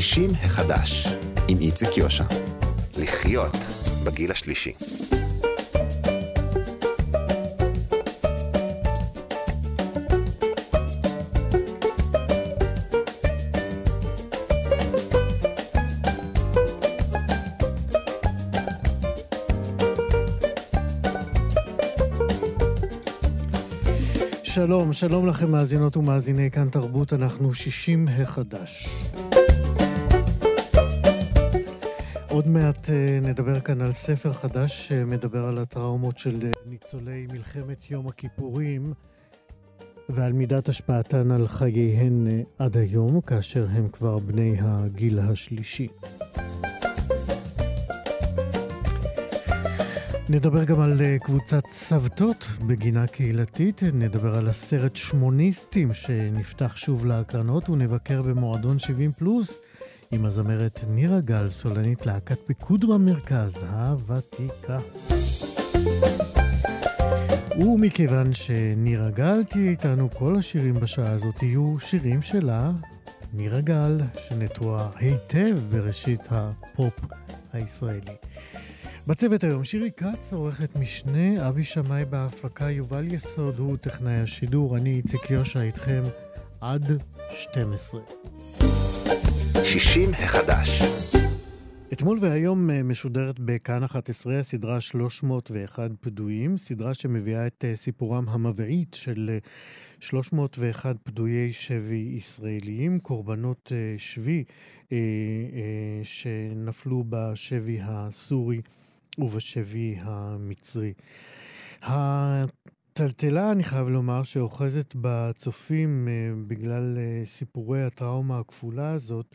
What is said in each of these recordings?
60 החדש, עם איציק יושע. לחיות בגיל השלישי. שלום, שלום לכם מאזינות ומאזיני כאן תרבות, אנחנו 60 החדש. עוד מעט נדבר כאן על ספר חדש שמדבר על הטראומות של ניצולי מלחמת יום הכיפורים ועל מידת השפעתן על חייהן עד היום, כאשר הם כבר בני הגיל השלישי. נדבר גם על קבוצת סבתות בגינה קהילתית, נדבר על הסרט שמוניסטים שנפתח שוב להקרנות, ונבקר במועדון 70 פלוס עם הזמרת נירה גל, סולנית להקת פיקוד במרכז, הוותיקה. ומכיוון שנירה גל תהיה איתנו, כל השירים בשעה הזאת יהיו שירים שלה, נירה גל, שנטועה היטב בראשית הפופ הישראלי. בצוות היום שירי קץ, עורכת משנה, אבי שמאי בהפקה, יובל יסוד הוא טכנאי השידור, אני איציק יושע איתכם עד 12. 60 החדש. אתמול והיום משודרת בכאן 11 הסדרה 301 פדויים, סדרה שמביאה את סיפורם המבעית של 301 פדויי שבי ישראליים, קורבנות שבי שנפלו בשבי הסורי ובשבי המצרי. הטלטלה, אני חייב לומר, שאוחזת בצופים בגלל סיפורי הטראומה הכפולה הזאת,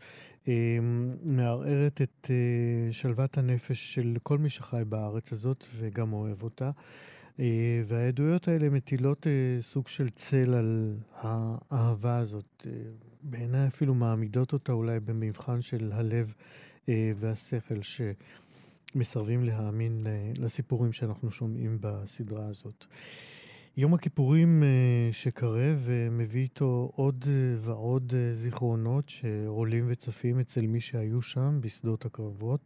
מערערת את שלוות הנפש של כל מי שחי בארץ הזאת וגם אוהב אותה. והעדויות האלה מטילות סוג של צל על האהבה הזאת. בעיניי אפילו מעמידות אותה אולי במבחן של הלב והשכל ש... מסרבים להאמין לסיפורים שאנחנו שומעים בסדרה הזאת. יום הכיפורים שקרב מביא איתו עוד ועוד זיכרונות שעולים וצפים אצל מי שהיו שם בשדות הקרבות.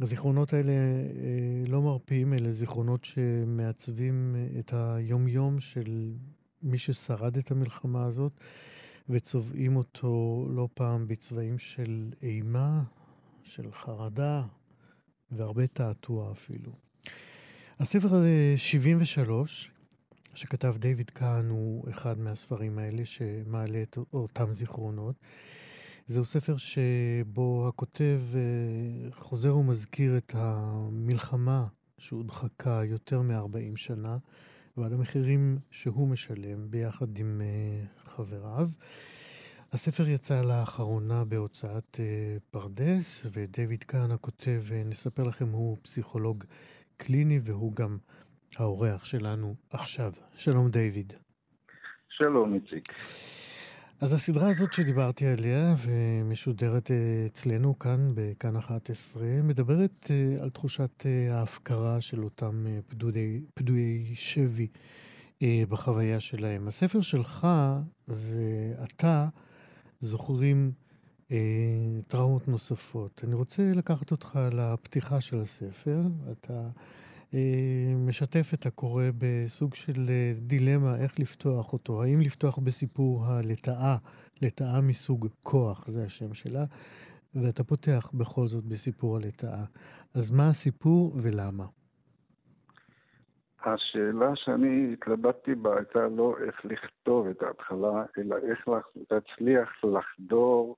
הזיכרונות האלה לא מרפים, אלה זיכרונות שמעצבים את היומיום של מי ששרד את המלחמה הזאת, וצובעים אותו לא פעם בצבעים של אימה, של חרדה, והרבה תעתוע אפילו. הספר הזה 73 שכתב דייוויד כהן הוא אחד מהספרים האלה שמעלה את אותם זיכרונות. זהו ספר שבו הכותב חוזר ומזכיר את המלחמה שהודחקה יותר מ-40 שנה ועל המחירים שהוא משלם ביחד עם חבריו. הספר יצא לאחרונה בהוצאת פרדס, ודייוויד כהן הכותב, נספר לכם, הוא פסיכולוג קליני, והוא גם האורח שלנו עכשיו. שלום דייוויד. שלום איציק. אז הסדרה הזאת שדיברתי עליה ומשודרת אצלנו כאן, בכאן 11, מדברת על תחושת ההפקרה של אותם פדויי שבי בחוויה שלהם. הספר שלך ואתה זוכרים טראומות נוספות. אני רוצה לקחת אותך לפתיחה של הספר. אתה משתף את הקורא בסוג של דילמה איך לפתוח אותו. האם לפתוח בסיפור הלטאה, לטאה מסוג כוח, זה השם שלה, ואתה פותח בכל זאת בסיפור הלטאה. אז מה הסיפור ולמה? השאלה שאני התלבטתי בה הייתה לא איך לכתוב את ההתחלה, אלא איך להצליח לחדור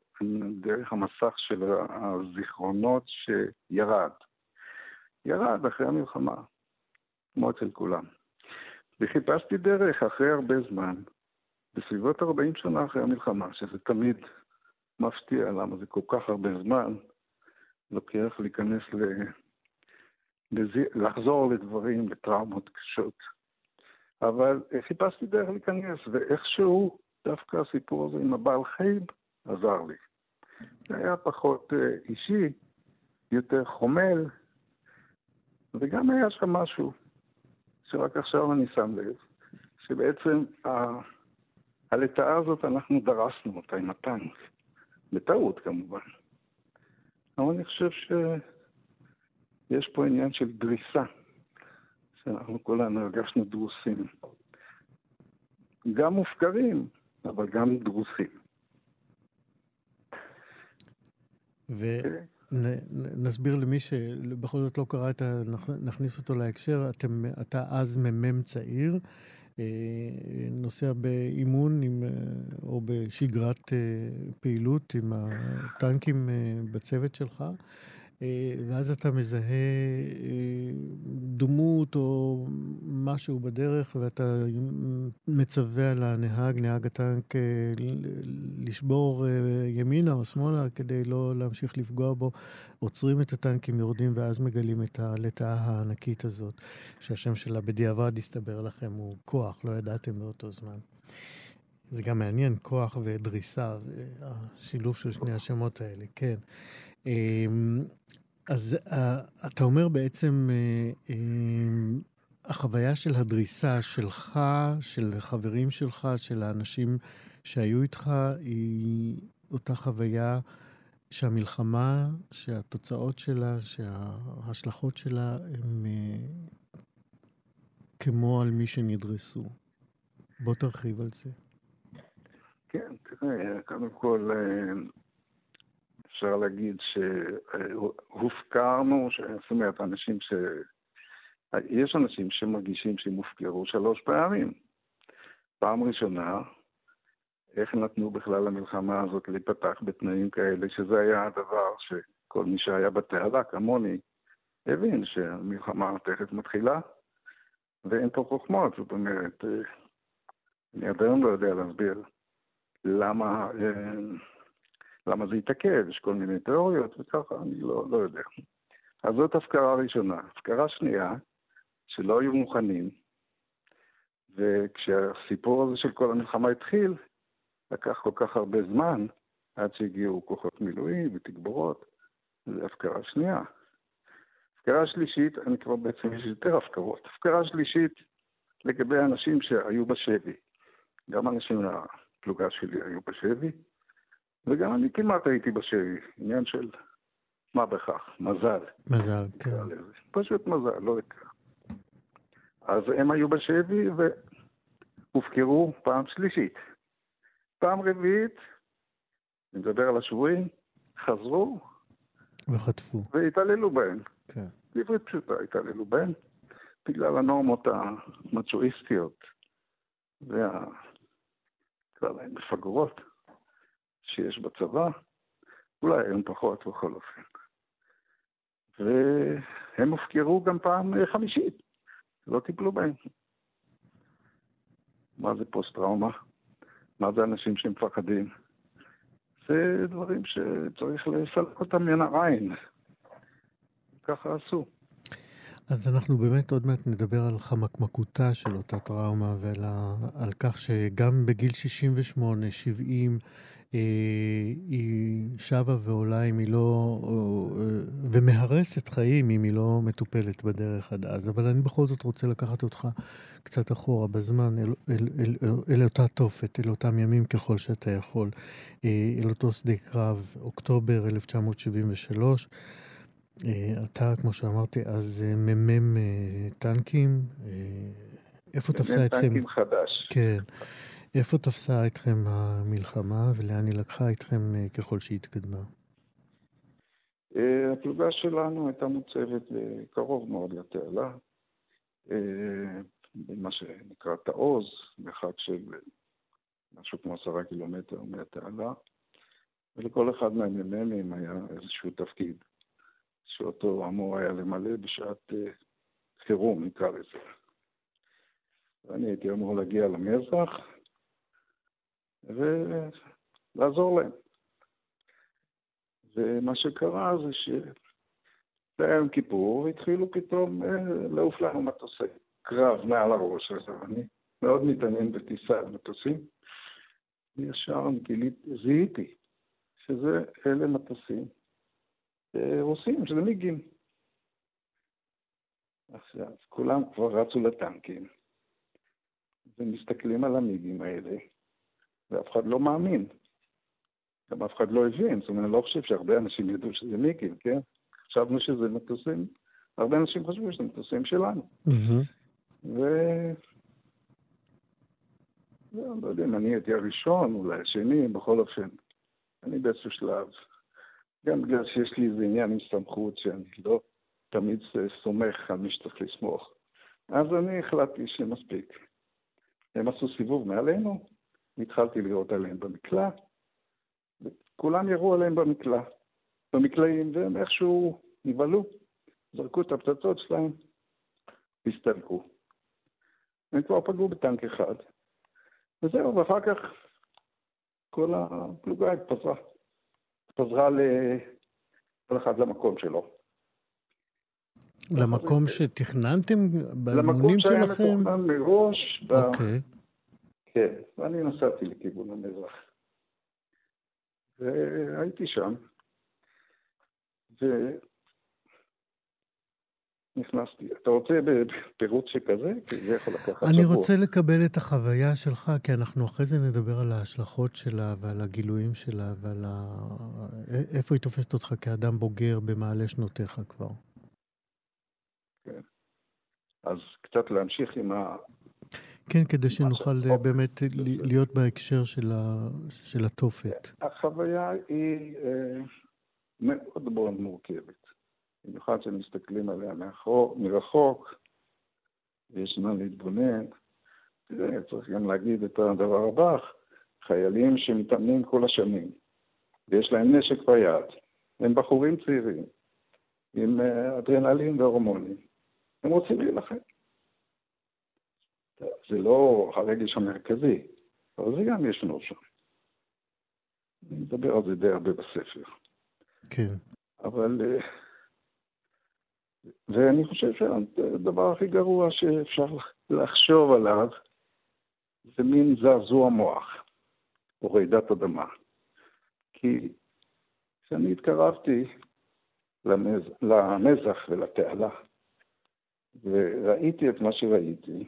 דרך המסך של הזיכרונות שירד. ירד אחרי המלחמה, כמו אצל כולם. וחיפשתי דרך אחרי הרבה זמן, בסביבות 40 שנה אחרי המלחמה, שזה תמיד מפתיע למה זה כל כך הרבה זמן, לוקח להיכנס לחזור לדברים, לטראומות קשות. אבל חיפשתי דרך להיכנס, ואיכשהו דווקא הסיפור הזה עם הבעל חיים עזר לי. זה היה פחות אישי, יותר חומל, וגם היה שם משהו שרק עכשיו אני שם לב, שבעצם הלטאה הזאת אנחנו דרסנו אותה עם הטנק. בטעות כמובן. אבל אני חושב שיש פה עניין של דריסה, שאנחנו כולנו הרגשנו דרוסים. גם מופקרים, אבל גם דרוסים. ונסביר למי שבכל זאת לא קרא, נכניס אותו להקשר, אתה אז ממם צעיר, נוסע באימון או בשגרת פעילות עם הטנקים בצוות שלך, ואז אתה מזהה דמות או משהו בדרך, ואתה מצווה לנהג, נהג הטנק, לשבור ימינה או שמאלה כדי לא להמשיך לפגוע בו. עוצרים את הטנקים, יורדים, ואז מגלים את הלטאה הענקית הזאת, שהשם שלה בדיעבד הסתבר לכם, הוא כוח, לא ידעתם באותו זמן. זה גם מעניין, כוח ודריסה, השילוב של שני השמות האלה, כן. אז אתה אומר בעצם, החוויה של הדריסה שלך, של חברים שלך, של האנשים שהיו איתך, היא אותה חוויה שהמלחמה, שהתוצאות שלה, שההשלכות שלה, הם כמו על מי שנדרסו. בוא תרחיב על זה. כן, תראה, קודם כל, אפשר להגיד שהופקרנו, זאת אומרת, אנשים יש אנשים שמרגישים שהם הופקרו 3 פעמים. פעם ראשונה, איך נתנו בכלל למלחמה הזאת להיפתח בתנאים כאלה, שזה היה הדבר שכל מי שהיה בתעלה, כמוני, הבין שהמלחמה תכף מתחילה, ואין פה חוכמות, זאת אומרת, אני עדיין לא יודע להסביר למה זה יתעכב, יש כל מיני תיאוריות וככה, אני לא יודע. אז זאת הפקרה ראשונה. הפקרה שנייה, שלא היו מוכנים, וכשהסיפור הזה של כל המלחמה התחיל, לקח כל כך הרבה זמן, עד שהגיעו כוחות מילואים ותגבורות, זה הפקרה שנייה. הפקרה שלישית, אני כבר בעצם יש יותר הפקרות. הפקרה שלישית, לגבי אנשים שהיו בשבי. גם אנשים הפלוגה שלי היו בשבי, וגם אני כמעט הייתי בשבי, עניין של מה בכך, מזל. מזל, כן. פשוט מזל, לא יקרה. אז הם היו בשבי והופקרו פעם שלישית. פעם רביעית, אני מדבר על השבועים, חזרו. וחטפו. והתעללו בהם. כן. בעברית פשוטה, התעללו בהם. בגלל הנורמות המצואיסטיות והמפגרות שיש בצבא, אולי הם פחות בכל אופן. והם הופקרו גם פעם 5, לא טיפלו בהם. מה זה פוסט-טראומה? מה זה אנשים שמפחדים? זה דברים שצריך לסלק אותם מן העין. ככה עשו. אז אנחנו באמת עוד מעט נדבר על חמקמקותה של אותה טראומה, ועל כך שגם בגיל 68, 70, היא שווה ועולה אם היא לא, ומהרסת חיים אם היא לא מטופלת בדרך עד אז. אבל אני בכל זאת רוצה לקחת אותך קצת אחורה בזמן, אל אותה תופת, אל אותם ימים ככל שאתה יכול, אל אותו שדה קרב, אוקטובר 1973, אתה, כמו שאמרתי, אז ממם טנקים, איפה תפסה אתכם? ממם טנקים חדש. כן. איפה תפסה אתכם המלחמה, ולאן היא לקחה אתכם ככל שהתקדמה? הפלוגה שלנו הייתה מוצבת קרוב מאוד לתעלה, במה שנקרא תעוז, מרחק של משהו כמו 10 קילומטר מהתעלה, ולכל אחד מהממ"מים היה איזשהו תפקיד, שאותו אמור היה למלא בשעת חירום, נקרא לזה. ואני הייתי אמור להגיע למזרח, ולעזור להם. ומה שקרה זה שזה היה עם כיפור, והתחילו פתאום לעוף לנו מטוסי קרב מעל הראש. אז אני מאוד מתעניין בטיסה מטוסים. ישר זיהיתי שזה אלה מטוסים רוסים, שזה מיגים. עכשיו, כולם כבר רצו לטנקים, ומסתכלים על המיגים האלה, ואף אחד לא מאמין. גם אף אחד לא הבין, זאת אומרת, אני לא חושב שהרבה אנשים ידעו שזה מיקים, כן? חשבנו שזה מטוסים, הרבה אנשים חשבו שזה מטוסים שלנו. אני לא יודע אם אני הייתי הראשון, אולי השני, בכל אופן. אני באיזשהו שלב, גם בגלל שיש לי איזה עניין עם סמכות, שאני לא תמיד סומך על מי שצריך לסמוך. אז אני החלטתי שמספיק. הם עשו סיבוב מעלינו, התחלתי לראות עליהם במקלע, וכולם יראו עליהם במקלע, במקלעים, והם איכשהו נבלו, זרקו את הפצצות שלהם, הסתלקו. הם כבר פגעו בטנק אחד, וזהו, ואחר כך כל הפלוגה התפזרה. התפזרה לכל אחד למקום שלו. למקום שתכננתם באמונים שלכם? למקום שהיה מתוכנן מראש. אוקיי. כן, ואני נסעתי לכיוון המזרח. והייתי שם, נכנסתי. אתה רוצה בפירוט שכזה? אני רוצה לקבל את החוויה שלך, כי אנחנו אחרי זה נדבר על ההשלכות שלה ועל הגילויים שלה ועל איפה היא תופסת אותך כאדם בוגר במעלה שנותיך כבר. כן. אז קצת להמשיך עם ה... כן, כדי שנוכל באמת להיות בהקשר של התופת. החוויה היא מאוד מאוד מורכבת. במיוחד שמסתכלים עליה מרחוק, יש מה להתבונן. תראה, צריך גם להגיד את הדבר הבא, חיילים שמתאמנים כל השנים, ויש להם נשק ביד, הם בחורים צעירים, עם אדרנלין והורמונים, הם רוצים להילחם. זה לא הרגש המרכזי, אבל זה גם ישנו שם. אני מדבר על זה די הרבה בספר. כן. אבל... ואני חושב שהדבר הכי גרוע שאפשר לחשוב עליו זה מין זעזוע מוח או רעידת אדמה. כי כשאני התקרבתי למזח ולתעלה וראיתי את מה שראיתי,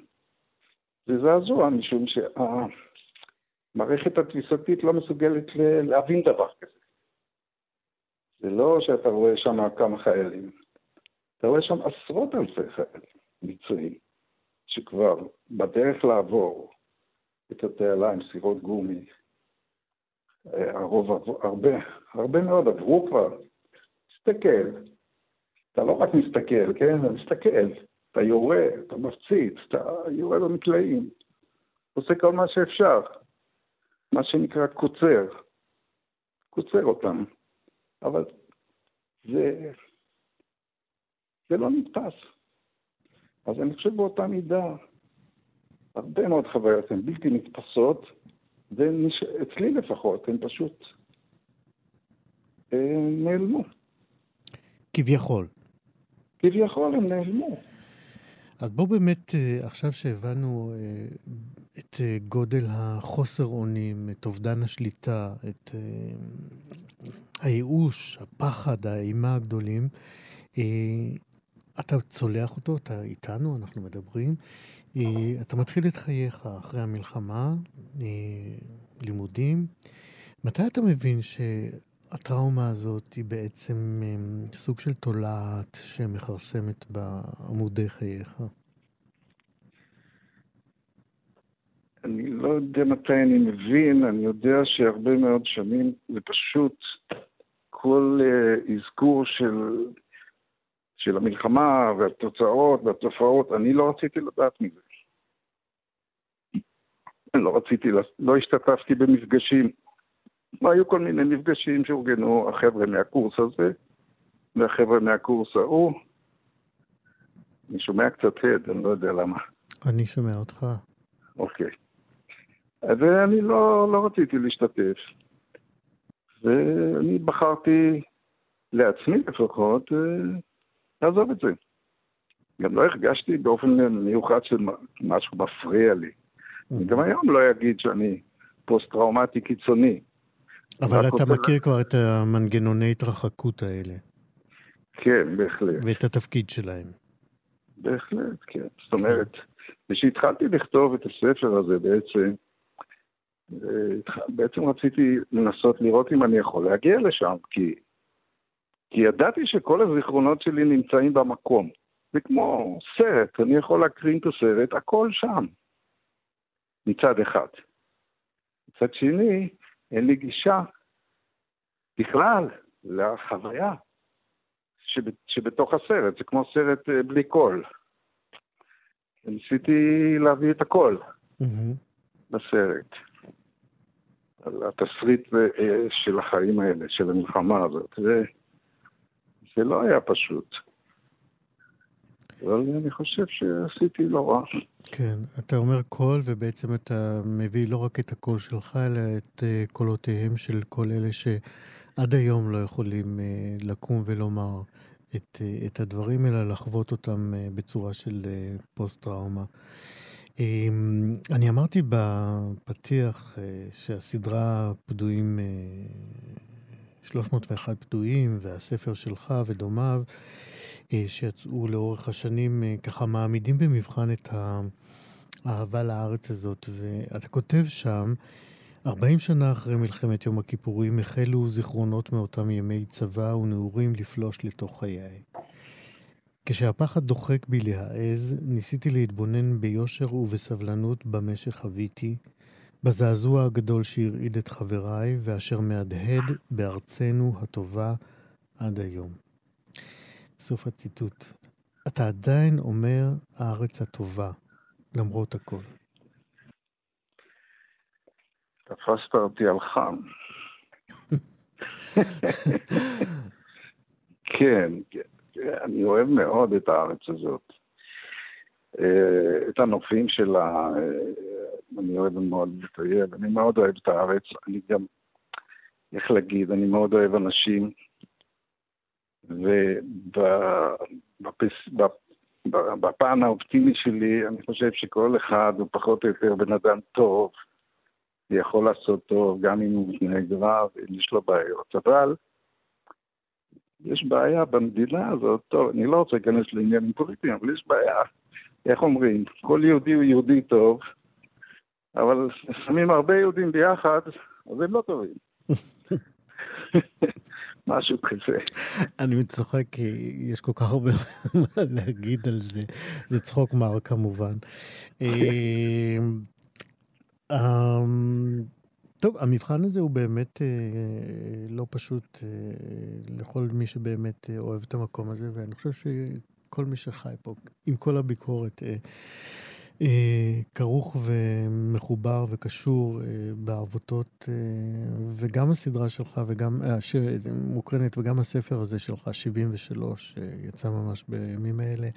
זה זעזוע משום שהמערכת התפיסתית לא מסוגלת להבין דבר כזה. זה לא שאתה רואה שם כמה חיילים. אתה רואה שם עשרות אלפי חיילים מצרים, שכבר בדרך לעבור את התעלה עם סירות גומי, הרבה מאוד עברו כבר. תסתכל, אתה לא רק מסתכל, כן? אתה מסתכל, אתה יורה, אתה מפציץ, אתה יורה במקלעים, עושה כל מה שאפשר, מה שנקרא קוצר אותם, אבל זה לא נתפס. אז אני חושב באותה מידה, הרבה מאוד חוויות הן בלתי נתפסות, ואצלי לפחות, הן פשוט נעלמו. כביכול. כביכול הן נעלמו. אז בוא באמת, עכשיו שהבנו את גודל החוסר אונים, את אובדן השליטה, את הייאוש, הפחד, האימה הגדולים, אתה צולח אותו, אתה איתנו, אנחנו מדברים. אתה מתחיל את חייך אחרי המלחמה, לימודים. מתי אתה מבין שהטראומה הזאת היא בעצם סוג של תולעת שמחרסמת בעמודי חייך? אני לא יודע מתי אני מבין, אני יודע שהרבה מאוד שנים זה פשוט כל אזכור של המלחמה והתוצאות והתופעות, אני לא רציתי לדעת מזה. לא השתתפתי במפגשים. היו כל מיני מפגשים שאורגנו החבר'ה מהקורס הזה, והחבר'ה מהקורס ההוא. אני שומע קצת הד, אני לא יודע למה. אני שומע אותך. אוקיי. אז אני לא רציתי להשתתף. ואני בחרתי לעצמי לפחות, לעזוב את זה. גם לא הרגשתי באופן מיוחד של משהו מפריע לי. גם היום לא יגיד שאני פוסט-טראומטי קיצוני. אבל אתה מכיר כבר את המנגנוני התרחקות האלה. כן, בהחלט. ואת התפקיד שלהם. בהחלט, כן. זאת אומרת, כשהתחלתי לכתוב את הספר הזה בעצם, בעצם רציתי לנסות לראות אם אני יכול להגיע לשם, כי ידעתי שכל הזיכרונות שלי נמצאים במקום. זה כמו סרט, אני יכול להקרין את הסרט, הכל שם. מצד אחד. מצד שני, אין לי גישה בכלל לחוויה שבתוך הסרט. זה כמו סרט בלי קול. ניסיתי להביא את הקול בסרט. התסריט של החיים האלה, של המלחמה הזאת. זה לא היה פשוט. אבל אני חושב שעשיתי לא רע. כן, אתה אומר קול, ובעצם אתה מביא לא רק את הקול שלך, אלא את קולותיהם של כל אלה שעד היום לא יכולים לקום ולומר את הדברים, אלא לחוות אותם בצורה של פוסט-טראומה. אני אמרתי בפתיח שהסדרה פדויים, 301 פדויים, והספר שלך ודומיו, שיצאו לאורך השנים, ככה מעמידים במבחן את האהבה לארץ הזאת. ואתה כותב שם, 40 שנה אחרי מלחמת יום הכיפורים, החלו זיכרונות מאותם ימי צבא ונעורים לפלוש לתוך חיי. כשהפחד דוחק בי להעז, ניסיתי להתבונן ביושר ובסבלנות במה שחוויתי, בזעזוע הגדול שהרעיד את חבריי, ואשר מהדהד בארצנו הטובה עד היום. סוף הציטוט. אתה עדיין אומר הארץ הטובה, למרות הכל. תפסת אותי על חם. כן, אני אוהב מאוד את הארץ הזאת. את הנופים שלה, אני אוהב מאוד לטייל, אני מאוד אוהב את הארץ, אני גם, איך להגיד, אני מאוד אוהב אנשים, ובפן האופטימי שלי, אני חושב שכל אחד הוא פחות או יותר בן אדם טוב, יכול לעשות טוב, גם אם הוא מתנהג רע, יש לו בעיות, אבל יש בעיה במדינה הזאת, טוב, אני לא רוצה להיכנס לעניינים פוליטיים, אבל יש בעיה, איך אומרים, כל יהודי הוא יהודי טוב, אבל שמים הרבה יהודים ביחד, אז הם לא טובים. משהו כזה. אני מצוחק, כי יש כל כך הרבה מה להגיד על זה. זה צחוק מר כמובן. טוב, המבחן הזה הוא באמת לא פשוט לכל מי שבאמת אוהב את המקום הזה, ואני חושב שכל מי שחי פה, עם כל הביקורת, כרוך ומחובר וקשור בעבותות, וגם הסדרה שלך, וגם מוקרנת, וגם הספר הזה שלך, 73, יצא ממש בימים האלה,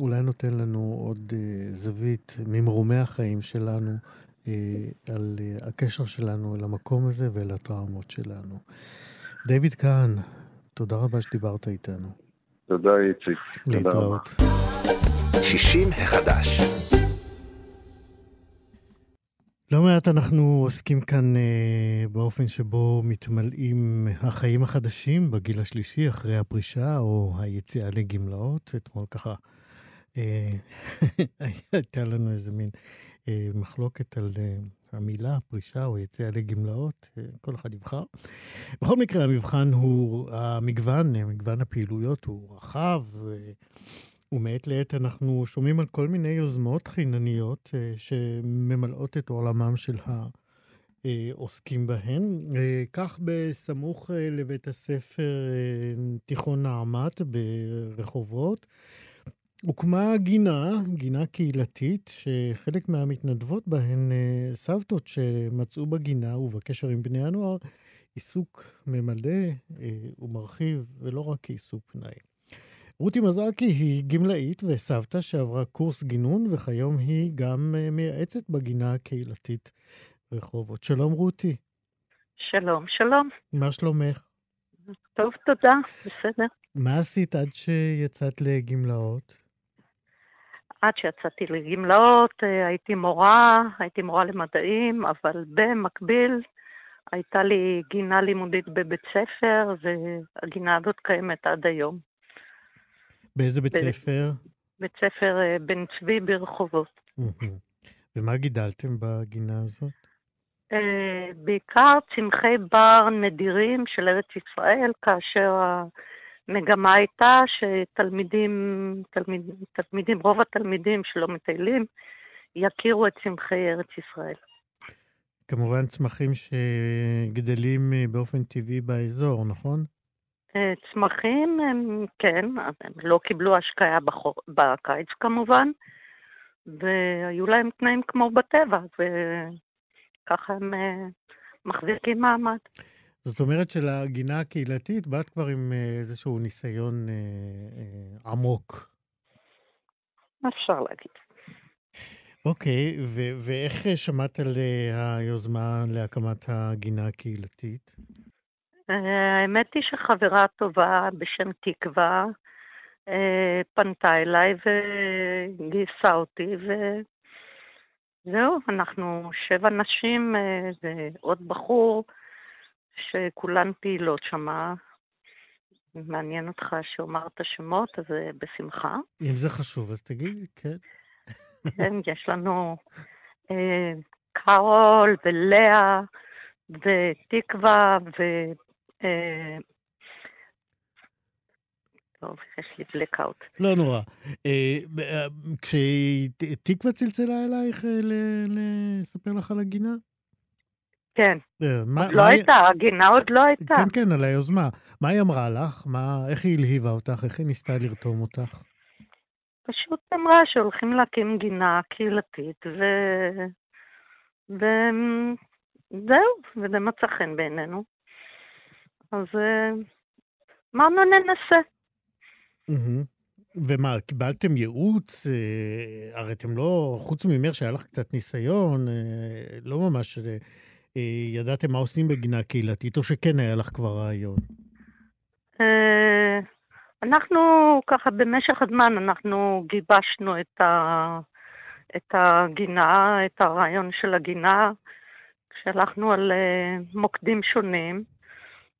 אולי נותן לנו עוד זווית ממרומי החיים שלנו, על הקשר שלנו אל המקום הזה ואל הטראומות שלנו. דייוויד כהן, תודה רבה שדיברת איתנו. תודה איציק. להתראות. 60 החדש. לא מעט אנחנו עוסקים כאן באופן שבו מתמלאים החיים החדשים בגיל השלישי אחרי הפרישה או היציאה לגמלאות. אתמול ככה הייתה לנו איזה מין מחלוקת על המילה, פרישה או יציאה לגמלאות, כל אחד יבחר. בכל מקרה המבחן הוא המגוון הפעילויות הוא רחב, ומעת לעת אנחנו שומעים על כל מיני יוזמות חינניות שממלאות את עולמם של העוסקים בהן. כך בסמוך לבית הספר תיכון נעמת ברחובות, הוקמה גינה קהילתית שחלק מהמתנדבות בהן סבתות שמצאו בגינה ובקשר עם בני הנוער, עיסוק ממלא ומרחיב ולא רק עיסוק פנאי. רותי מזרקי היא גמלאית וסבתא שעברה קורס גינון וכיום היא גם מייעצת בגינה הקהילתית רחובות. שלום רותי. שלום, שלום. מה שלומך? טוב, תודה, בסדר. מה עשית עד שיצאת לגמלאות? עד שיצאתי לגמלאות הייתי מורה למדעים, אבל במקביל הייתה לי גינה לימודית בבית ספר, והגינה הזאת קיימת עד היום. באיזה בית ספר? בית ספר בן צבי ברחובות. ומה גידלתם בגינה הזאת? בעיקר צמחי בר נדירים של ארץ ישראל, כאשר המגמה הייתה שתלמידים, רוב התלמידים שלא מטיילים, יכירו את צמחי ארץ ישראל. כמובן צמחים שגדלים באופן טבעי באזור, נכון? צמחים, כן, הם לא קיבלו השקעה בקיץ כמובן, והיו להם תנאים כמו בטבע, וככה הם מחזיקים מעמד. זאת אומרת שלגינה הקהילתית באת כבר עם איזשהו ניסיון עמוק. אפשר להגיד. אוקיי, ואיך שמעת על היוזמה להקמת הגינה הקהילתית? האמת היא שחברה טובה בשם תקווה פנתה אליי וגייסה אותי, וזהו, אנחנו 7 נשים ועוד בחור שכולן פעילות שמה. מעניין אותך שאומרת שמות, אז בשמחה. אם זה חשוב, אז תגידי, כן. יש לנו קרול ולאה ותקווה טוב, יש לי בלקאוט. לא נורא. כשתקווה צלצלה אלייך לספר לך על הגינה? כן. לא הייתה, הגינה עוד לא הייתה. כן, כן, על היוזמה. מה היא אמרה לך? איך היא הלהיבה אותך? איך היא ניסתה לרתום אותך? פשוט אמרה שהולכים להקים גינה קהילתית, זהו, וזה מצא חן בעינינו. אז אמרנו ננסה. ומה, קיבלתם ייעוץ? הרי אתם לא, חוץ ממך שהיה לך קצת ניסיון, לא ממש ידעתם מה עושים בגינה קהילתית, או שכן היה לך כבר רעיון? אנחנו ככה במשך הזמן אנחנו גיבשנו את הגינה, את הרעיון של הגינה, כשהלכנו על מוקדים שונים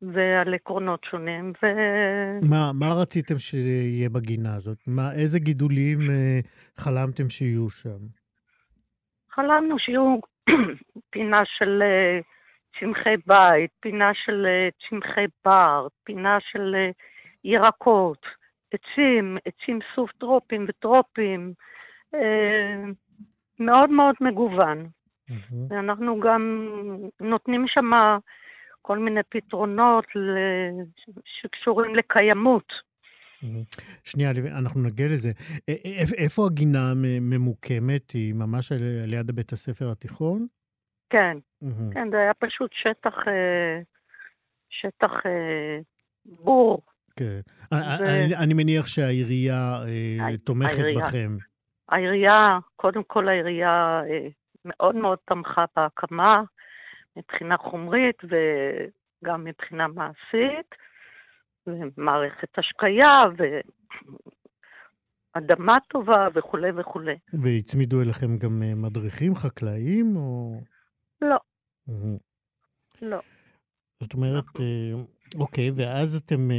ועל עקרונות שונים. מה רציתם שיהיה בגינה הזאת? איזה גידולים חלמתם שיהיו שם? חלמנו שיהיו פינה של צמחי בית, פינה של צמחי בר, פינה של ירקות, עצים סוף טרופים וטרופים, מאוד מאוד מגוון. ואנחנו גם נותנים שמה כל מיני פתרונות שקשורים לקיימות. שנייה, אנחנו נגיע לזה. איפה הגינה ממוקמת? היא ממש ליד בית הספר התיכון? כן. כן, זה היה פשוט שטח בור. כן. אני מניח שהעירייה תומכת בכם. העירייה, קודם כל העירייה מאוד מאוד תמכה בהקמה, מבחינה חומרית וגם מבחינה מעשית, ומערכת השקיה, ואדמה טובה וכו' וכו'. והצמידו אליכם גם מדריכים, חקלאים, או? לא. לא. זאת אומרת, אוקיי, ואז אתם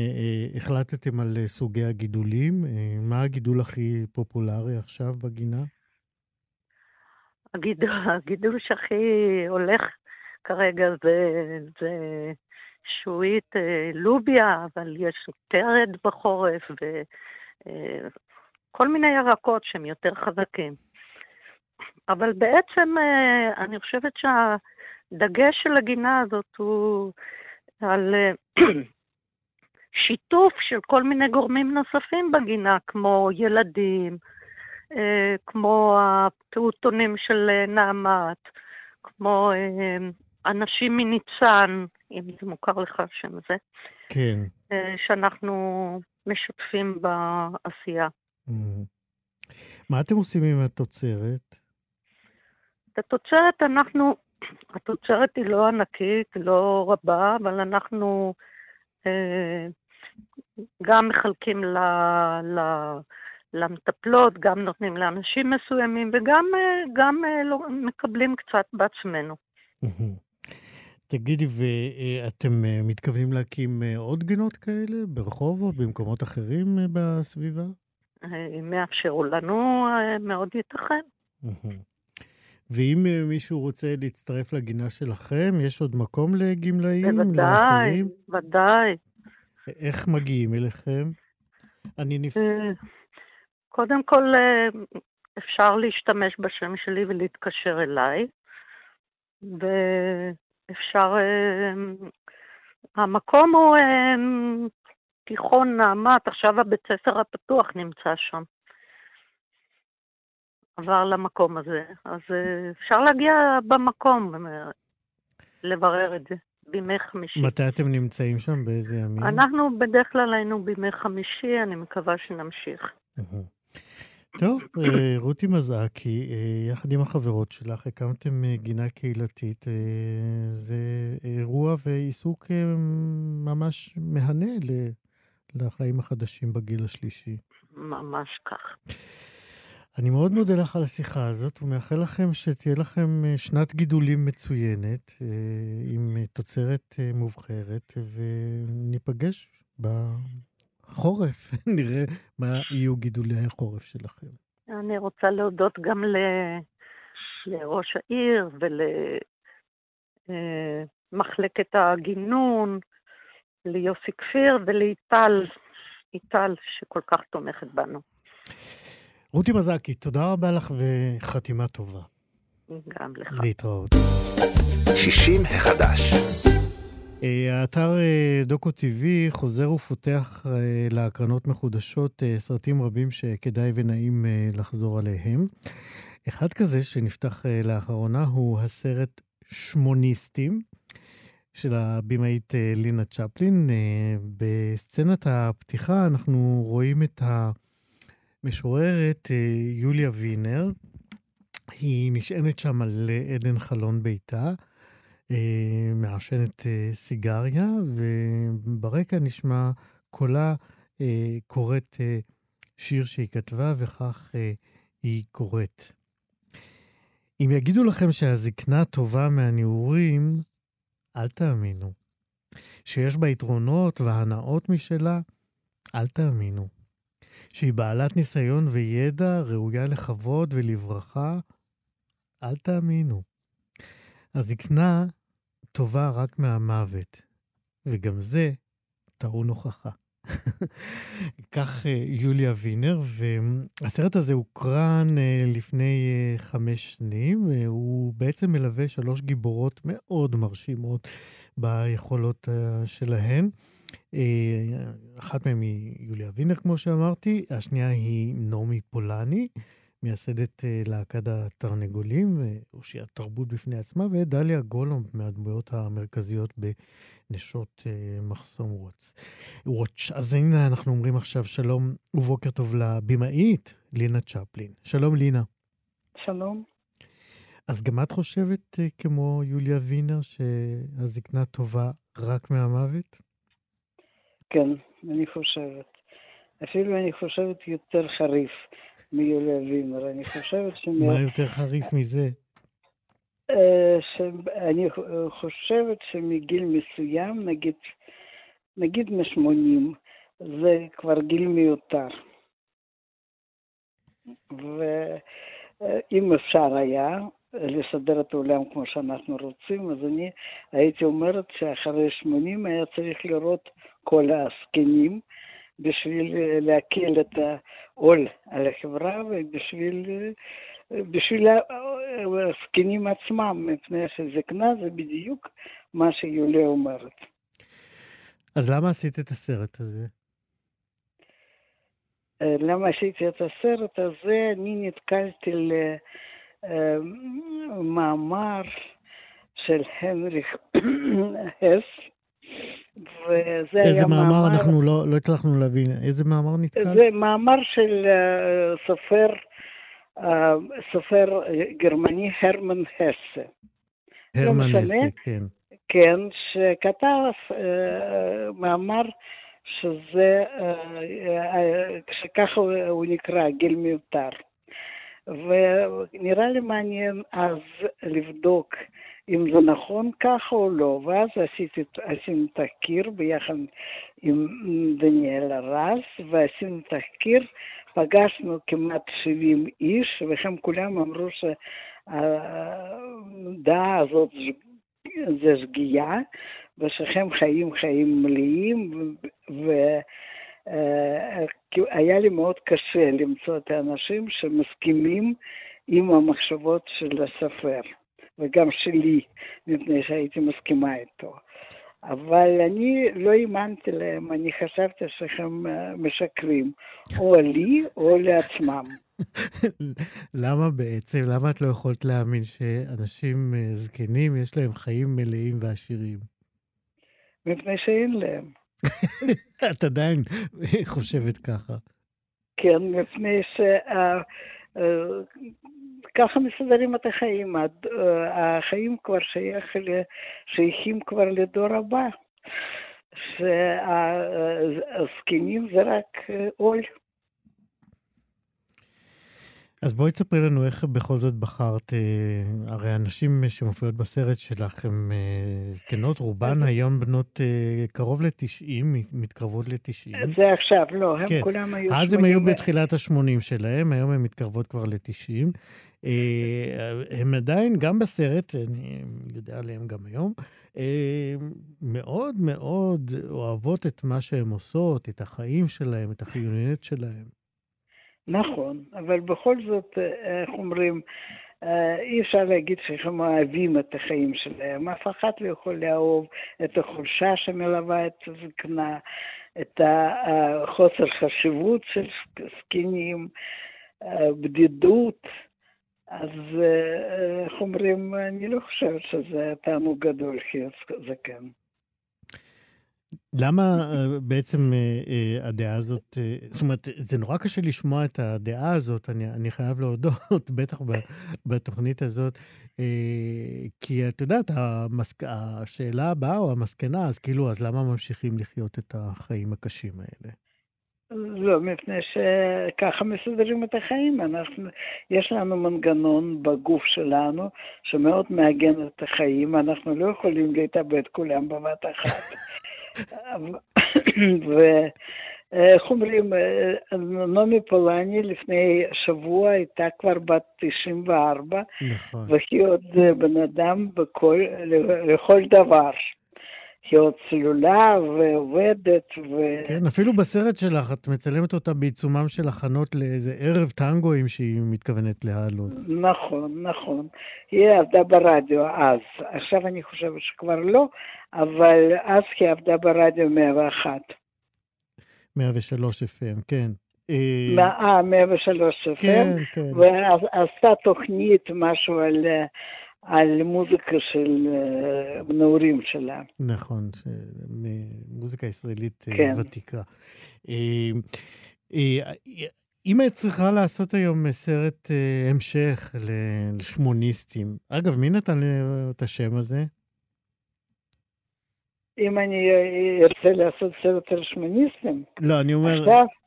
החלטתם על סוגי הגידולים. מה הגידול הכי פופולרי עכשיו בגינה? הגידול שהכי הולך כרגע זה שועית לוביה, אבל יש טרד בחורף וכל מיני ירקות שהם יותר חזקים. אבל בעצם אני חושבת שהדגש של הגינה הזאת הוא על שיתוף של כל מיני גורמים נוספים בגינה, כמו ילדים, כמו הפעוטונים של נעמת, כמו אנשים מניצן, אם זה מוכר לך שם זה, כן. שאנחנו משותפים בעשייה. מה אתם עושים עם התוצרת? התוצרת היא לא ענקית, לא רבה, אבל אנחנו גם מחלקים למטפלות, גם נותנים לאנשים מסוימים, וגם לא מקבלים קצת בעצמנו. תגידי, ואתם מתכוונים להקים עוד גינות כאלה ברחובות, במקומות אחרים בסביבה? אם מאפשרו לנו, מאוד ייתכן. ואם מישהו רוצה להצטרף לגינה שלכם, יש עוד מקום לגמלאים? ודאי, ודאי. איך מגיעים אליכם? קודם כל, אפשר להשתמש בשם שלי ולהתקשר אליי, ואפשר... המקום הוא תיכון נעמת, עכשיו הבית ספר הפתוח נמצא שם. עבר למקום הזה, אז אפשר להגיע במקום לברר את זה, בימי חמישי. מתי אתם נמצאים שם, באיזה ימים? אנחנו בדרך כלל היינו בימי חמישי, אני מקווה שנמשיך. טוב, רותי מזרקי, יחד עם החברות שלך, הקמתם גינה קהילתית, זה אירוע ועיסוק ממש מהנה לחיים החדשים בגיל השלישי. ממש כך. אני מאוד מודה לך על השיחה הזאת, ומאחל לכם שתהיה לכם שנת גידולים מצוינת, עם תוצרת מובחרת, וניפגש בחורף, נראה מה יהיו גידולי החורף שלכם. אני רוצה להודות גם לראש העיר ולמחלקת הגינון, ליוסי כפיר ולאיטל שכל כך תומכת בנו. רותי מזרקי, תודה רבה לך וחתימה טובה. גם לך. להתראות. 60 החדש. האתר דוקו-TV חוזר ופותח להקרנות מחודשות סרטים רבים שכדאי ונעים לחזור עליהם. אחד כזה שנפתח לאחרונה הוא הסרט שמוניסטים של הבימאית לינה צ'פלין. בסצנת הפתיחה אנחנו רואים את משוררת יוליה וינר, היא נשענת שם על עדן חלון ביתה, מעשנת סיגריה, וברקע נשמע קולה קוראת שיר שהיא כתבה, וכך היא קוראת. אם יגידו לכם שהזקנה טובה מהניעורים, אל תאמינו. שיש בה יתרונות והנאות משלה, אל תאמינו. שהיא בעלת ניסיון וידע, ראויה לכבוד ולברכה, אל תאמינו. הזקנה טובה רק מהמוות, וגם זה טעון הוכחה. כך יוליה וינר, והסרט הזה הוקרן לפני 5 שנים, הוא בעצם מלווה 3 גיבורות מאוד מרשימות ביכולות שלהן, אחת מהם היא יוליה וינר, כמו שאמרתי, השנייה היא נומי פולני, מייסדת לאכדה תרנגולים, שהיא תרבות בפני עצמה, ודליה גולום מהדמויות המרכזיות בנשות מחסום ווטש. אז הנה אנחנו אומרים עכשיו שלום ובוקר טוב לבימאית לינה צ'פלין. שלום לינה. שלום. אז גם את חושבת כמו יוליה וינר שהזקנה טובה רק מהמוות? כן, אני חושבת. אפילו אני חושבת יותר חריף מיוליה וינר. אני חושבת מה יותר חריף מזה? אני חושבת שמגיל מסוים, נגיד מ-80, זה כבר גיל מיותר. ואם אפשר היה לסדר את העולם כמו שאנחנו רוצים, אז אני הייתי אומרת שאחרי 80 היה צריך לראות כל הזקנים בשביל להקל את העול על החברה ובשביל הזקנים עצמם, מפני שזקנה זה בדיוק מה שיוליה אומרת. אז למה עשית את הסרט הזה? למה עשיתי את הסרט הזה? אני נתקלתי למאמר של הנריך הס, איזה מאמר אנחנו לא הצלחנו להבין, איזה מאמר נתקל? זה מאמר של סופר גרמני הרמן הסה. הרמן הסה, כן. כן, שכתב מאמר שככה הוא נקרא, גיל מיותר. ונראה לי מעניין אז לבדוק אם זה נכון ככה או לא, ואז עשינו תחקיר ביחד עם דניאל הרס, ועשינו תחקיר, פגשנו כמעט 70 איש, והם כולם אמרו הדעה הזאת זה שגיאה, ושכם חיים מלאים, והיה לי מאוד קשה למצוא את האנשים שמסכימים עם המחשבות של הספר, וגם שלי, מפני שהייתי מסכימה איתו. אבל אני לא האמנתי להם, אני חשבתי שהם משקרים, או לי או לעצמם. למה בעצם, למה את לא יכולת להאמין שאנשים זקנים יש להם חיים מלאים ועשירים? מפני שאין להם. את עדיין חושבת ככה. כן, מפני ככה מסדרים את החיים. החיים כבר שייכים כבר לדור הבא. שהזקנים זה רק עול. אז בואי תספרי לנו איך בכל זאת בחרת, הרי האנשים שמופיעות בסרט שלך הם זקנות, רובן היום בנות קרוב ל-90, מתקרבות ל-90. זה עכשיו, לא, הם כן. כולם היו 80. אז הם היו בתחילת ה-80 שלהם, היום הם מתקרבות כבר ל-90. הם עדיין, גם בסרט, אני יודע עליהם גם היום, מאוד מאוד אוהבות את מה שהן עושות, את החיים שלהם, את החיוניות שלהם. נכון, אבל בכל זאת, איך אומרים, אי אפשר להגיד שהם אוהבים את החיים שלהם. אף אחד לא יכול לאהוב את החולשה שמלווה את הזקנה, את החוסר חשיבות של זקנים, בדידות. אז איך אומרים, אני לא חושבת שזה תענוג גדול כזקן. למה בעצם הדעה הזאת, זאת אומרת, זה נורא קשה לשמוע את הדעה הזאת, אני חייב להודות, בטח בתוכנית הזאת, כי את יודעת, השאלה הבאה או המסקנה, אז כאילו, אז למה ממשיכים לחיות את החיים הקשים האלה? לא, מפני שככה מסדרים את החיים. יש לנו מנגנון בגוף שלנו שמאוד מעגן את החיים, אנחנו לא יכולים להתאבד כולם בבת אחת. ואיך אומרים, נומי פולני לפני שבוע הייתה כבר בת 94, והיא עוד בן אדם לכל דבר. היא עוד צלולה ועובדת. כן, אפילו בסרט שלך את מצלמת אותה בעיצומם של הכנות לאיזה ערב טנגויים שהיא מתכוונת להעלות. נכון, נכון. היא עבדה ברדיו אז. עכשיו אני חושבת שכבר לא, אבל אז היא עבדה ברדיו 101. 103 FM, כן. 103 FM. כן, כן. ועשתה תוכנית משהו על מוזיקה של נעורים שלה. נכון, מוזיקה ישראלית ותיקה. אם את צריכה לעשות היום סרט המשך לשמוניסטים, אגב, מי נתן את השם הזה? אם אני ארצה לעשות סרט על שמוניסטים. לא, אני אומר,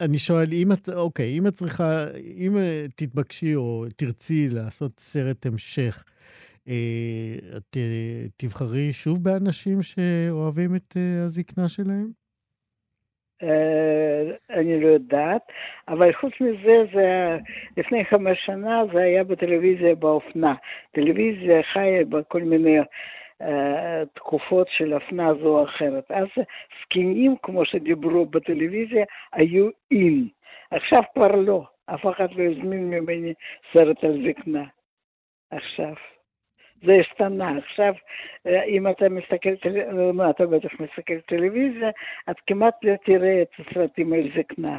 אני שואל, אם את צריכה, אם תתבקשי או תרצי לעשות סרט המשך, את תבחרי שוב באנשים שאוהבים את הזקנה שלהם? אני לא יודעת, אבל חוץ מזה, לפני 5 שנה זה היה בטלוויזיה באופנה. טלוויזיה חיה בכל מיני תקופות של אופנה זו או אחרת. אז זקנים, כמו שדיברו בטלוויזיה, היו אין. עכשיו כבר לא. אף אחד לא הזמין ממני סרט על זקנה. עכשיו. זה השתנה. עכשיו, אם אתה מסתכל, אתה בטח מסתכל טלוויזיה, את כמעט לא תראה את הסרטים על זקנה.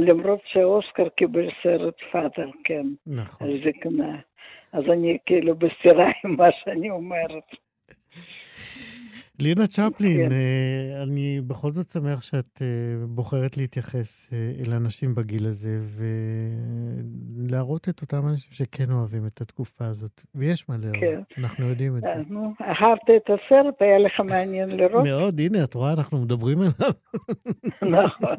למרות שאוסקר קיבל סרט פאטר, כן, נכון. על זקנה. אז אני כאילו בסתירה עם מה שאני אומרת. לינה צ'פלין, כן. אני בכל זאת שמח שאת בוחרת להתייחס אל אנשים בגיל הזה, ולהראות את אותם אנשים שכן אוהבים את התקופה הזאת, ויש מה להראות, כן. אנחנו יודעים את זה. אהבת את הסרט, היה לך מעניין לראות? מאוד, הנה, את רואה, אנחנו מדברים עליו. נכון,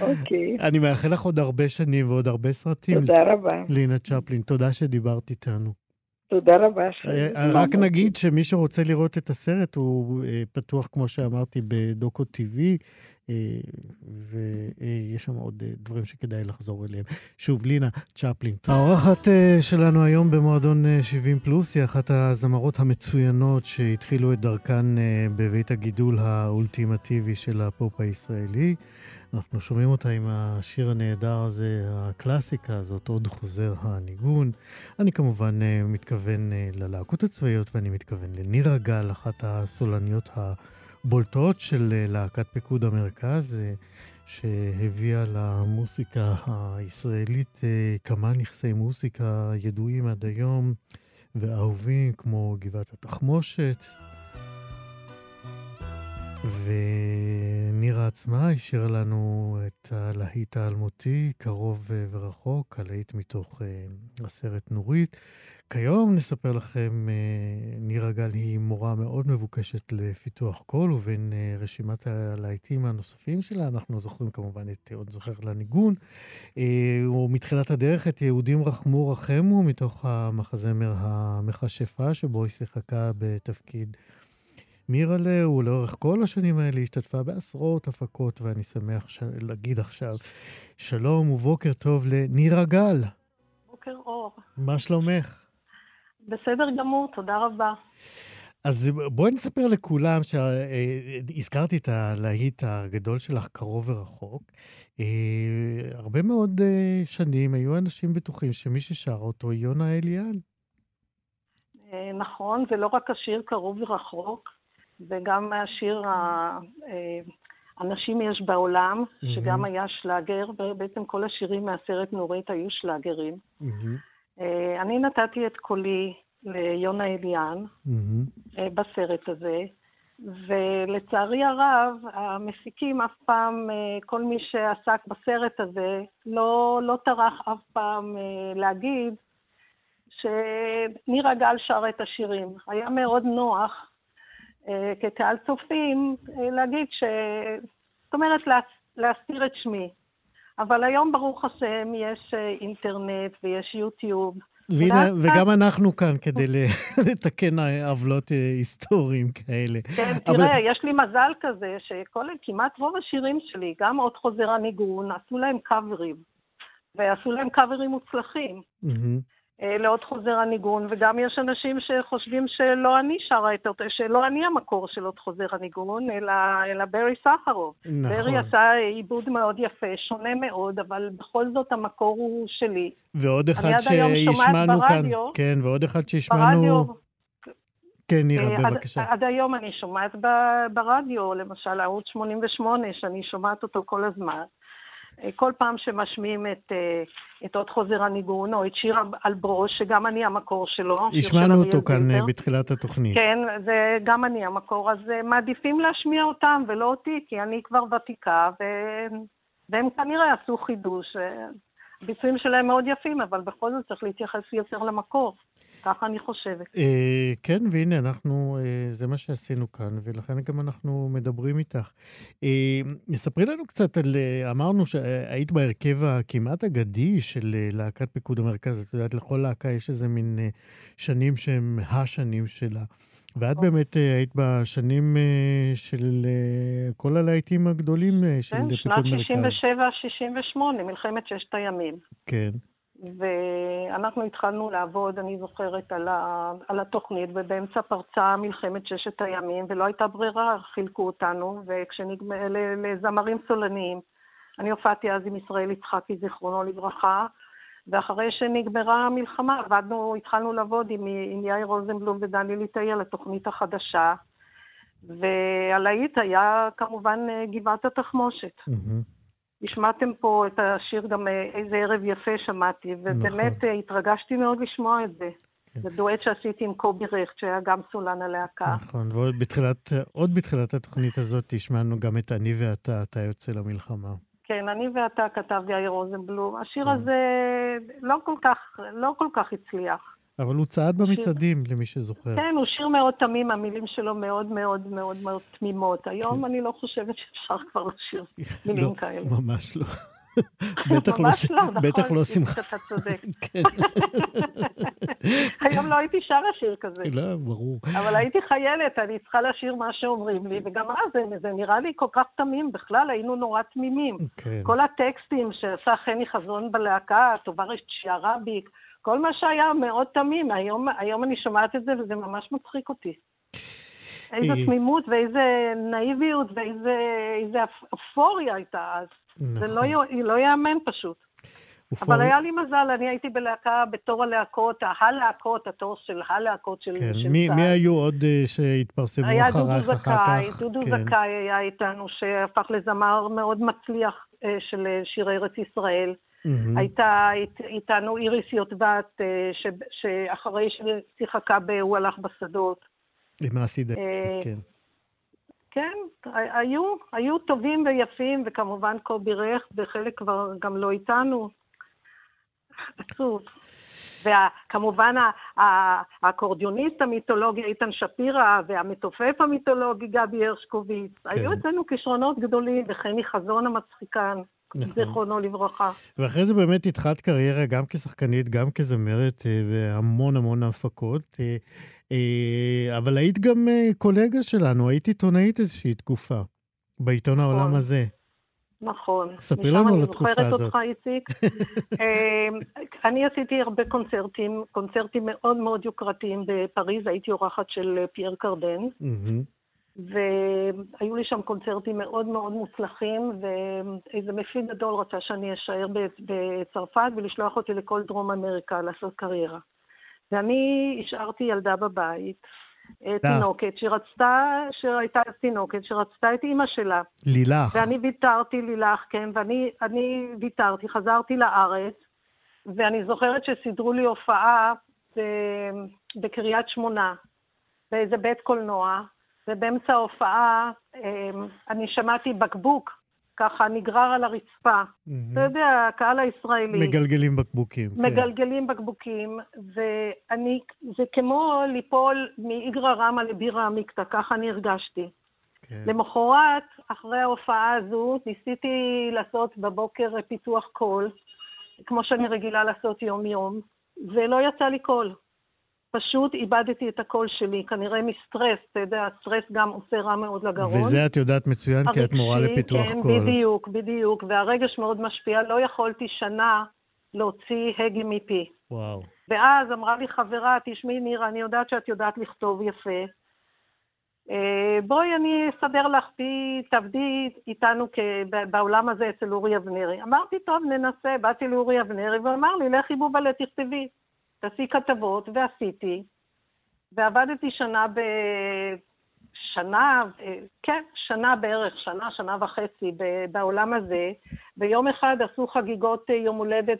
אוקיי. אני מאחל לך עוד הרבה שנים ועוד הרבה סרטים. תודה רבה. לינה צ'פלין, תודה שדיברת איתנו. תודה רבה. רק נגיד שמי שרוצה לראות את הסרט הוא פתוח, כמו שאמרתי, בדוקו-TV, ויש שם עוד דברים שכדאי לחזור אליהם. שוב, לינה צ'פלין. האורחת שלנו היום במועדון 70 פלוס היא אחת הזמרות המצוינות שהתחילו את דרכן בבית הגידול האולטימטיבי של הפופ הישראלי. אנחנו שומעים אותה עם השיר הנהדר הזה, הקלאסיקה הזאת, עוד חוזר הניגון. אני כמובן מתכוון ללהקות הצבאיות, ואני מתכוון לנירה גל, אחת הסולניות הבולטות של להקת פיקוד המרכז, שהביאה למוסיקה הישראלית כמה נכסי מוסיקה ידועים עד היום, ואהובים כמו גבעת התחמושת. ונירה עצמה השאירה לנו את הלהיט האלמותי, קרוב ורחוק, הלהיט מתוך הסרט נורית. כיום נספר לכם, נירה גל היא מורה מאוד מבוקשת לפיתוח קול, ובין רשימת הלהיטים הנוספים שלה, אנחנו זוכרים כמובן את עוד זוכר לניגון, ומתחילת הדרך את יהודים רחמו רחמו, מתוך המחזמר המחשפה, שבו היא שיחקה בתפקיד מירה לאו. לאורך כל השנים האלה השתתפה בעשרות הפקות, ואני שמח להגיד עכשיו שלום ובוקר טוב לנירה גל. בוקר אור. מה שלומך? בסדר גמור, תודה רבה. אז בואי נספר לכולם שהזכרתי את הלהיט הגדול שלך, קרוב ורחוק. הרבה מאוד שנים היו אנשים בטוחים שמי ששר אותו יונה אליאל. נכון, זה לא רק השיר קרוב ורחוק, וגם השיר אנשים יש בעולם, שגם היה שלאגר, ובעצם כל השירים מהסרט נורית היו שלאגרים. אני נתתי את קולי ליונה אליאן בסרט הזה, ולצערי הרב, המסיקים אף פעם, כל מי שעסק בסרט הזה, לא טרח אף פעם להגיד, שנירה גל שרה את השירים. היה מאוד נוח כקהל צופים להגיד ש... זאת אומרת, להסתיר את שמי. אבל היום, ברוך השם, יש אינטרנט ויש יוטיוב. והנה, וגם אנחנו כאן כדי לתקן עוולות היסטוריים כאלה. כן, תראה, יש לי מזל כזה שכמעט רוב השירים שלי, גם עוד חוזר הניגון, עשו להם קאברים. ועשו להם קאברים מוצלחים. לעוד חוזר הניגון, וגם יש אנשים שחושבים שלא אני שרה את אותה, שלא אני המקור של עוד חוזר הניגון, אלא ברי סחרוב. נכון. ברי עשה עיבוד מאוד יפה, שונה מאוד, אבל בכל זאת המקור הוא שלי. ועוד אחד שישמענו כאן. כן, ועוד אחד שישמענו... כן, נירה, בבקשה. עד היום אני שומעת ברדיו, למשל, ערוץ 88, שאני שומעת אותו כל הזמן. כל פעם שמשמיעים את עוד חוזר הניגון, או את שיר על ברוש, שגם אני המקור שלו. ישמענו אותו כאן בתחילת התוכנית. כן, זה גם אני המקור, אז מעדיפים להשמיע אותם ולא אותי, כי אני כבר ותיקה, והם כנראה עשו חידוש. הביצועים שלהם מאוד יפים, אבל בכל זאת צריך להתייחס יותר למקור. ככה אני חושבת. כן, והנה, אנחנו, זה מה שעשינו כאן, ולכן גם אנחנו מדברים איתך. ספרי לנו קצת על, אמרנו שהיית בהרכב הכמעט אגדי של להקת פיקוד המרכז, את יודעת, לכל להקה יש איזה מין שנים שהם השנים שלה, ואת באמת היית בשנים של כל הלהיטים הגדולים של פיקוד מרכז. כן, שנת 67-68, מלחמת ששת הימים. כן. ואנחנו התחלנו לעבוד, אני זוכרת, על התוכנית, ובאמצע פרצה מלחמת ששת הימים, ולא הייתה ברירה, חילקו אותנו, וכשנגמר לזמרים סולניים, אני הופעתי אז עם ישראל יצחקי, זיכרונו לברכה, ואחרי שנגמרה המלחמה, התחלנו לעבוד עם יאיר רוזנבלום ודני ליטאי על התוכנית החדשה, והלהיט היה כמובן גבעת התחמושת. השמעתם פה את השיר, גם איזה ערב יפה שמעתי, ובאמת התרגשתי מאוד לשמוע את זה. זה דואט שעשיתי עם קובי רכת, שהיה גם סולן הלהקה. נכון, ועוד בתחילת התוכנית הזאת השמענו גם את אני ואתה, אתה יוצא למלחמה. כן, אני ואתה כתב יאיר רוזנבלום. השיר הזה לא כל כך הצליח. אבל הוא צעד במצעדים, למי שזוכר. כן, הוא שיר מאוד תמים, המילים שלו מאוד מאוד מאוד מאוד תמימות. היום אני לא חושבת שאפשר כבר לשיר מילים כאלה. ממש לא. בטח לא שמחה. היום לא הייתי שרה שיר כזה. לא, ברור. אבל הייתי חיילת, אני צריכה לשיר מה שאומרים לי, וגם אז זה נראה לי כל כך תמים, בכלל היינו נורא תמימים. כל הטקסטים שעשה חני חזון בלהקה, טוברשת שיערביק, כל מה שהיה מאוד תמים, היום אני שומעת את זה וזה ממש מצחיק אותי. איזו תמימות ואיזה נאיביות ואיזה אפוריה הייתה אז. זה לא יאמן פשוט. אבל היה לי מזל, אני הייתי בלהקה בתור הלהקות, הלהקות, התור של הלהקות של... מי היו עוד שהתפרסמו אחריך אחר כך? דודו זכאי היה איתנו, שהפך לזמר מאוד מצליח של שירי ארץ ישראל. הייתה איתנו איריס יוטבת, שאחרי ששיחקה הוא הלך בשדות. למעסידה, כן. כן, היו טובים ויפים, וכמובן קובי רכת, בחלק כבר גם לא איתנו. עצוב. וכמובן האקורדיוניסט המיתולוגי איתן שפירה, והמתופף המיתולוגי גבי ארשקוביץ. היו אצלנו כישרונות גדולים, וחני חזון המצחיקן. זכרונו לברכה. ואחרי זה באמת התחלת קריירה גם כשחקנית, גם כזמרת, והמון המון הפקות. אבל היית גם קולגה שלנו, היית עיתונאית איזושהי תקופה, בעיתון העולם הזה. נכון. ספרי לנו על התקופה הזאת. אני זוכרת אותך, איציק. אני עשיתי הרבה קונצרטים מאוד מאוד יוקרתיים בפריז, הייתי אורחת של פיאר קרבן. והיו לי שם קונצרטים מאוד מאוד מוצלחים, ואיזה מפיק גדול רצה שאני אשאר בצרפת ולשלוח אותי לכל דרום אמריקה לעשות קריירה. ואני השארתי ילדה בבית, תינוקת שרצתה את אמא שלה. לילך. ואני ויתרתי לילך, כן, ואני ויתרתי, חזרתי לארץ, ואני זוכרת שסידרו לי הופעה בקריית שמונה, באיזה בית קולנוע, ובאמצע ההופעה אני שמעתי בקבוק, ככה נגרר על הרצפה. אתה יודע, הקהל הישראלי... מגלגלים בקבוקים. מגלגלים בקבוקים, זה כמו ליפול מאיגרא רמא לבירא עמיקתא, ככה אני הרגשתי. למחרת, אחרי ההופעה הזו, ניסיתי לעשות בבוקר פיתוח קול, כמו שאני רגילה לעשות יום-יום, ולא יצא לי קול. פשוט איבדתי את הקול שלי, כנראה מסטרס, אתה יודע, הסטרס גם עושה רע מאוד לגרון. וזה את יודעת מצוין, כי את מורה לפיתוח קול. כן, בדיוק, בדיוק, והרגש מאוד משפיע, לא יכולתי שנה להוציא הגי מפי. וואו. ואז אמרה לי חברה, תשמעי נירה, אני יודעת שאת יודעת לכתוב יפה. בואי אני אסדר לך פי, תעבדי איתנו בעולם הזה אצל אורי אבנרי. אמרתי, טוב, ננסה, באתי לאורי אבנרי, ואמר לי, לכי בובלה, תכתבי. עשי כתבות ועשיתי, ועבדתי שנה בערך, שנה וחצי בעולם הזה, ויום אחד עשו חגיגות יום הולדת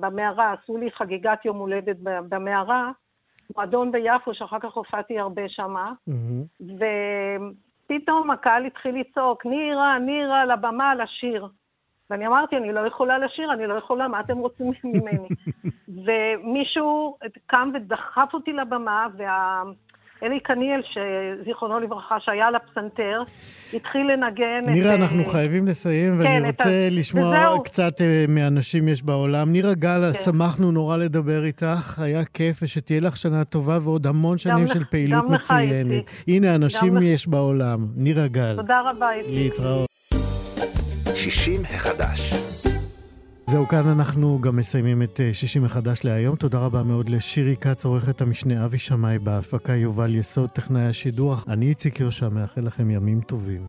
במערה, עשו לי חגיגת יום הולדת במערה, מועדון ביפו, שאחר כך הופעתי הרבה שמה, ופתאום הקהל התחיל לצעוק, נירה, נירה, לבמה, לשיר. ואני אמרתי, אני לא יכולה לשיר, אני לא יכולה, מה אתם רוצים ממני? ומישהו קם ודחף אותי לבמה, ואלי קניאל, שזיכרונו לברכה, שהיה על הפסנתר, התחיל לנגן... נירה, אנחנו חייבים לסיים, ואני רוצה לשמוע קצת מאנשים יש בעולם. נירה גל, שמחנו נורא לדבר איתך, היה כיף, ושתהיה לך שנה טובה ועוד המון שנים של פעילות מצוינת. הנה, אנשים יש בעולם. נירה גל. תודה רבה, איתי. להתראות. 60 החדש. זהו, כאן אנחנו גם מסיימים את 60 החדש להיום. תודה רבה מאוד לשירי קץ, עורכת המשנה אבי שמאי בהפקה, יובל יסוד, טכנאי השידור. אני איציק יושע, מאחל לכם ימים טובים.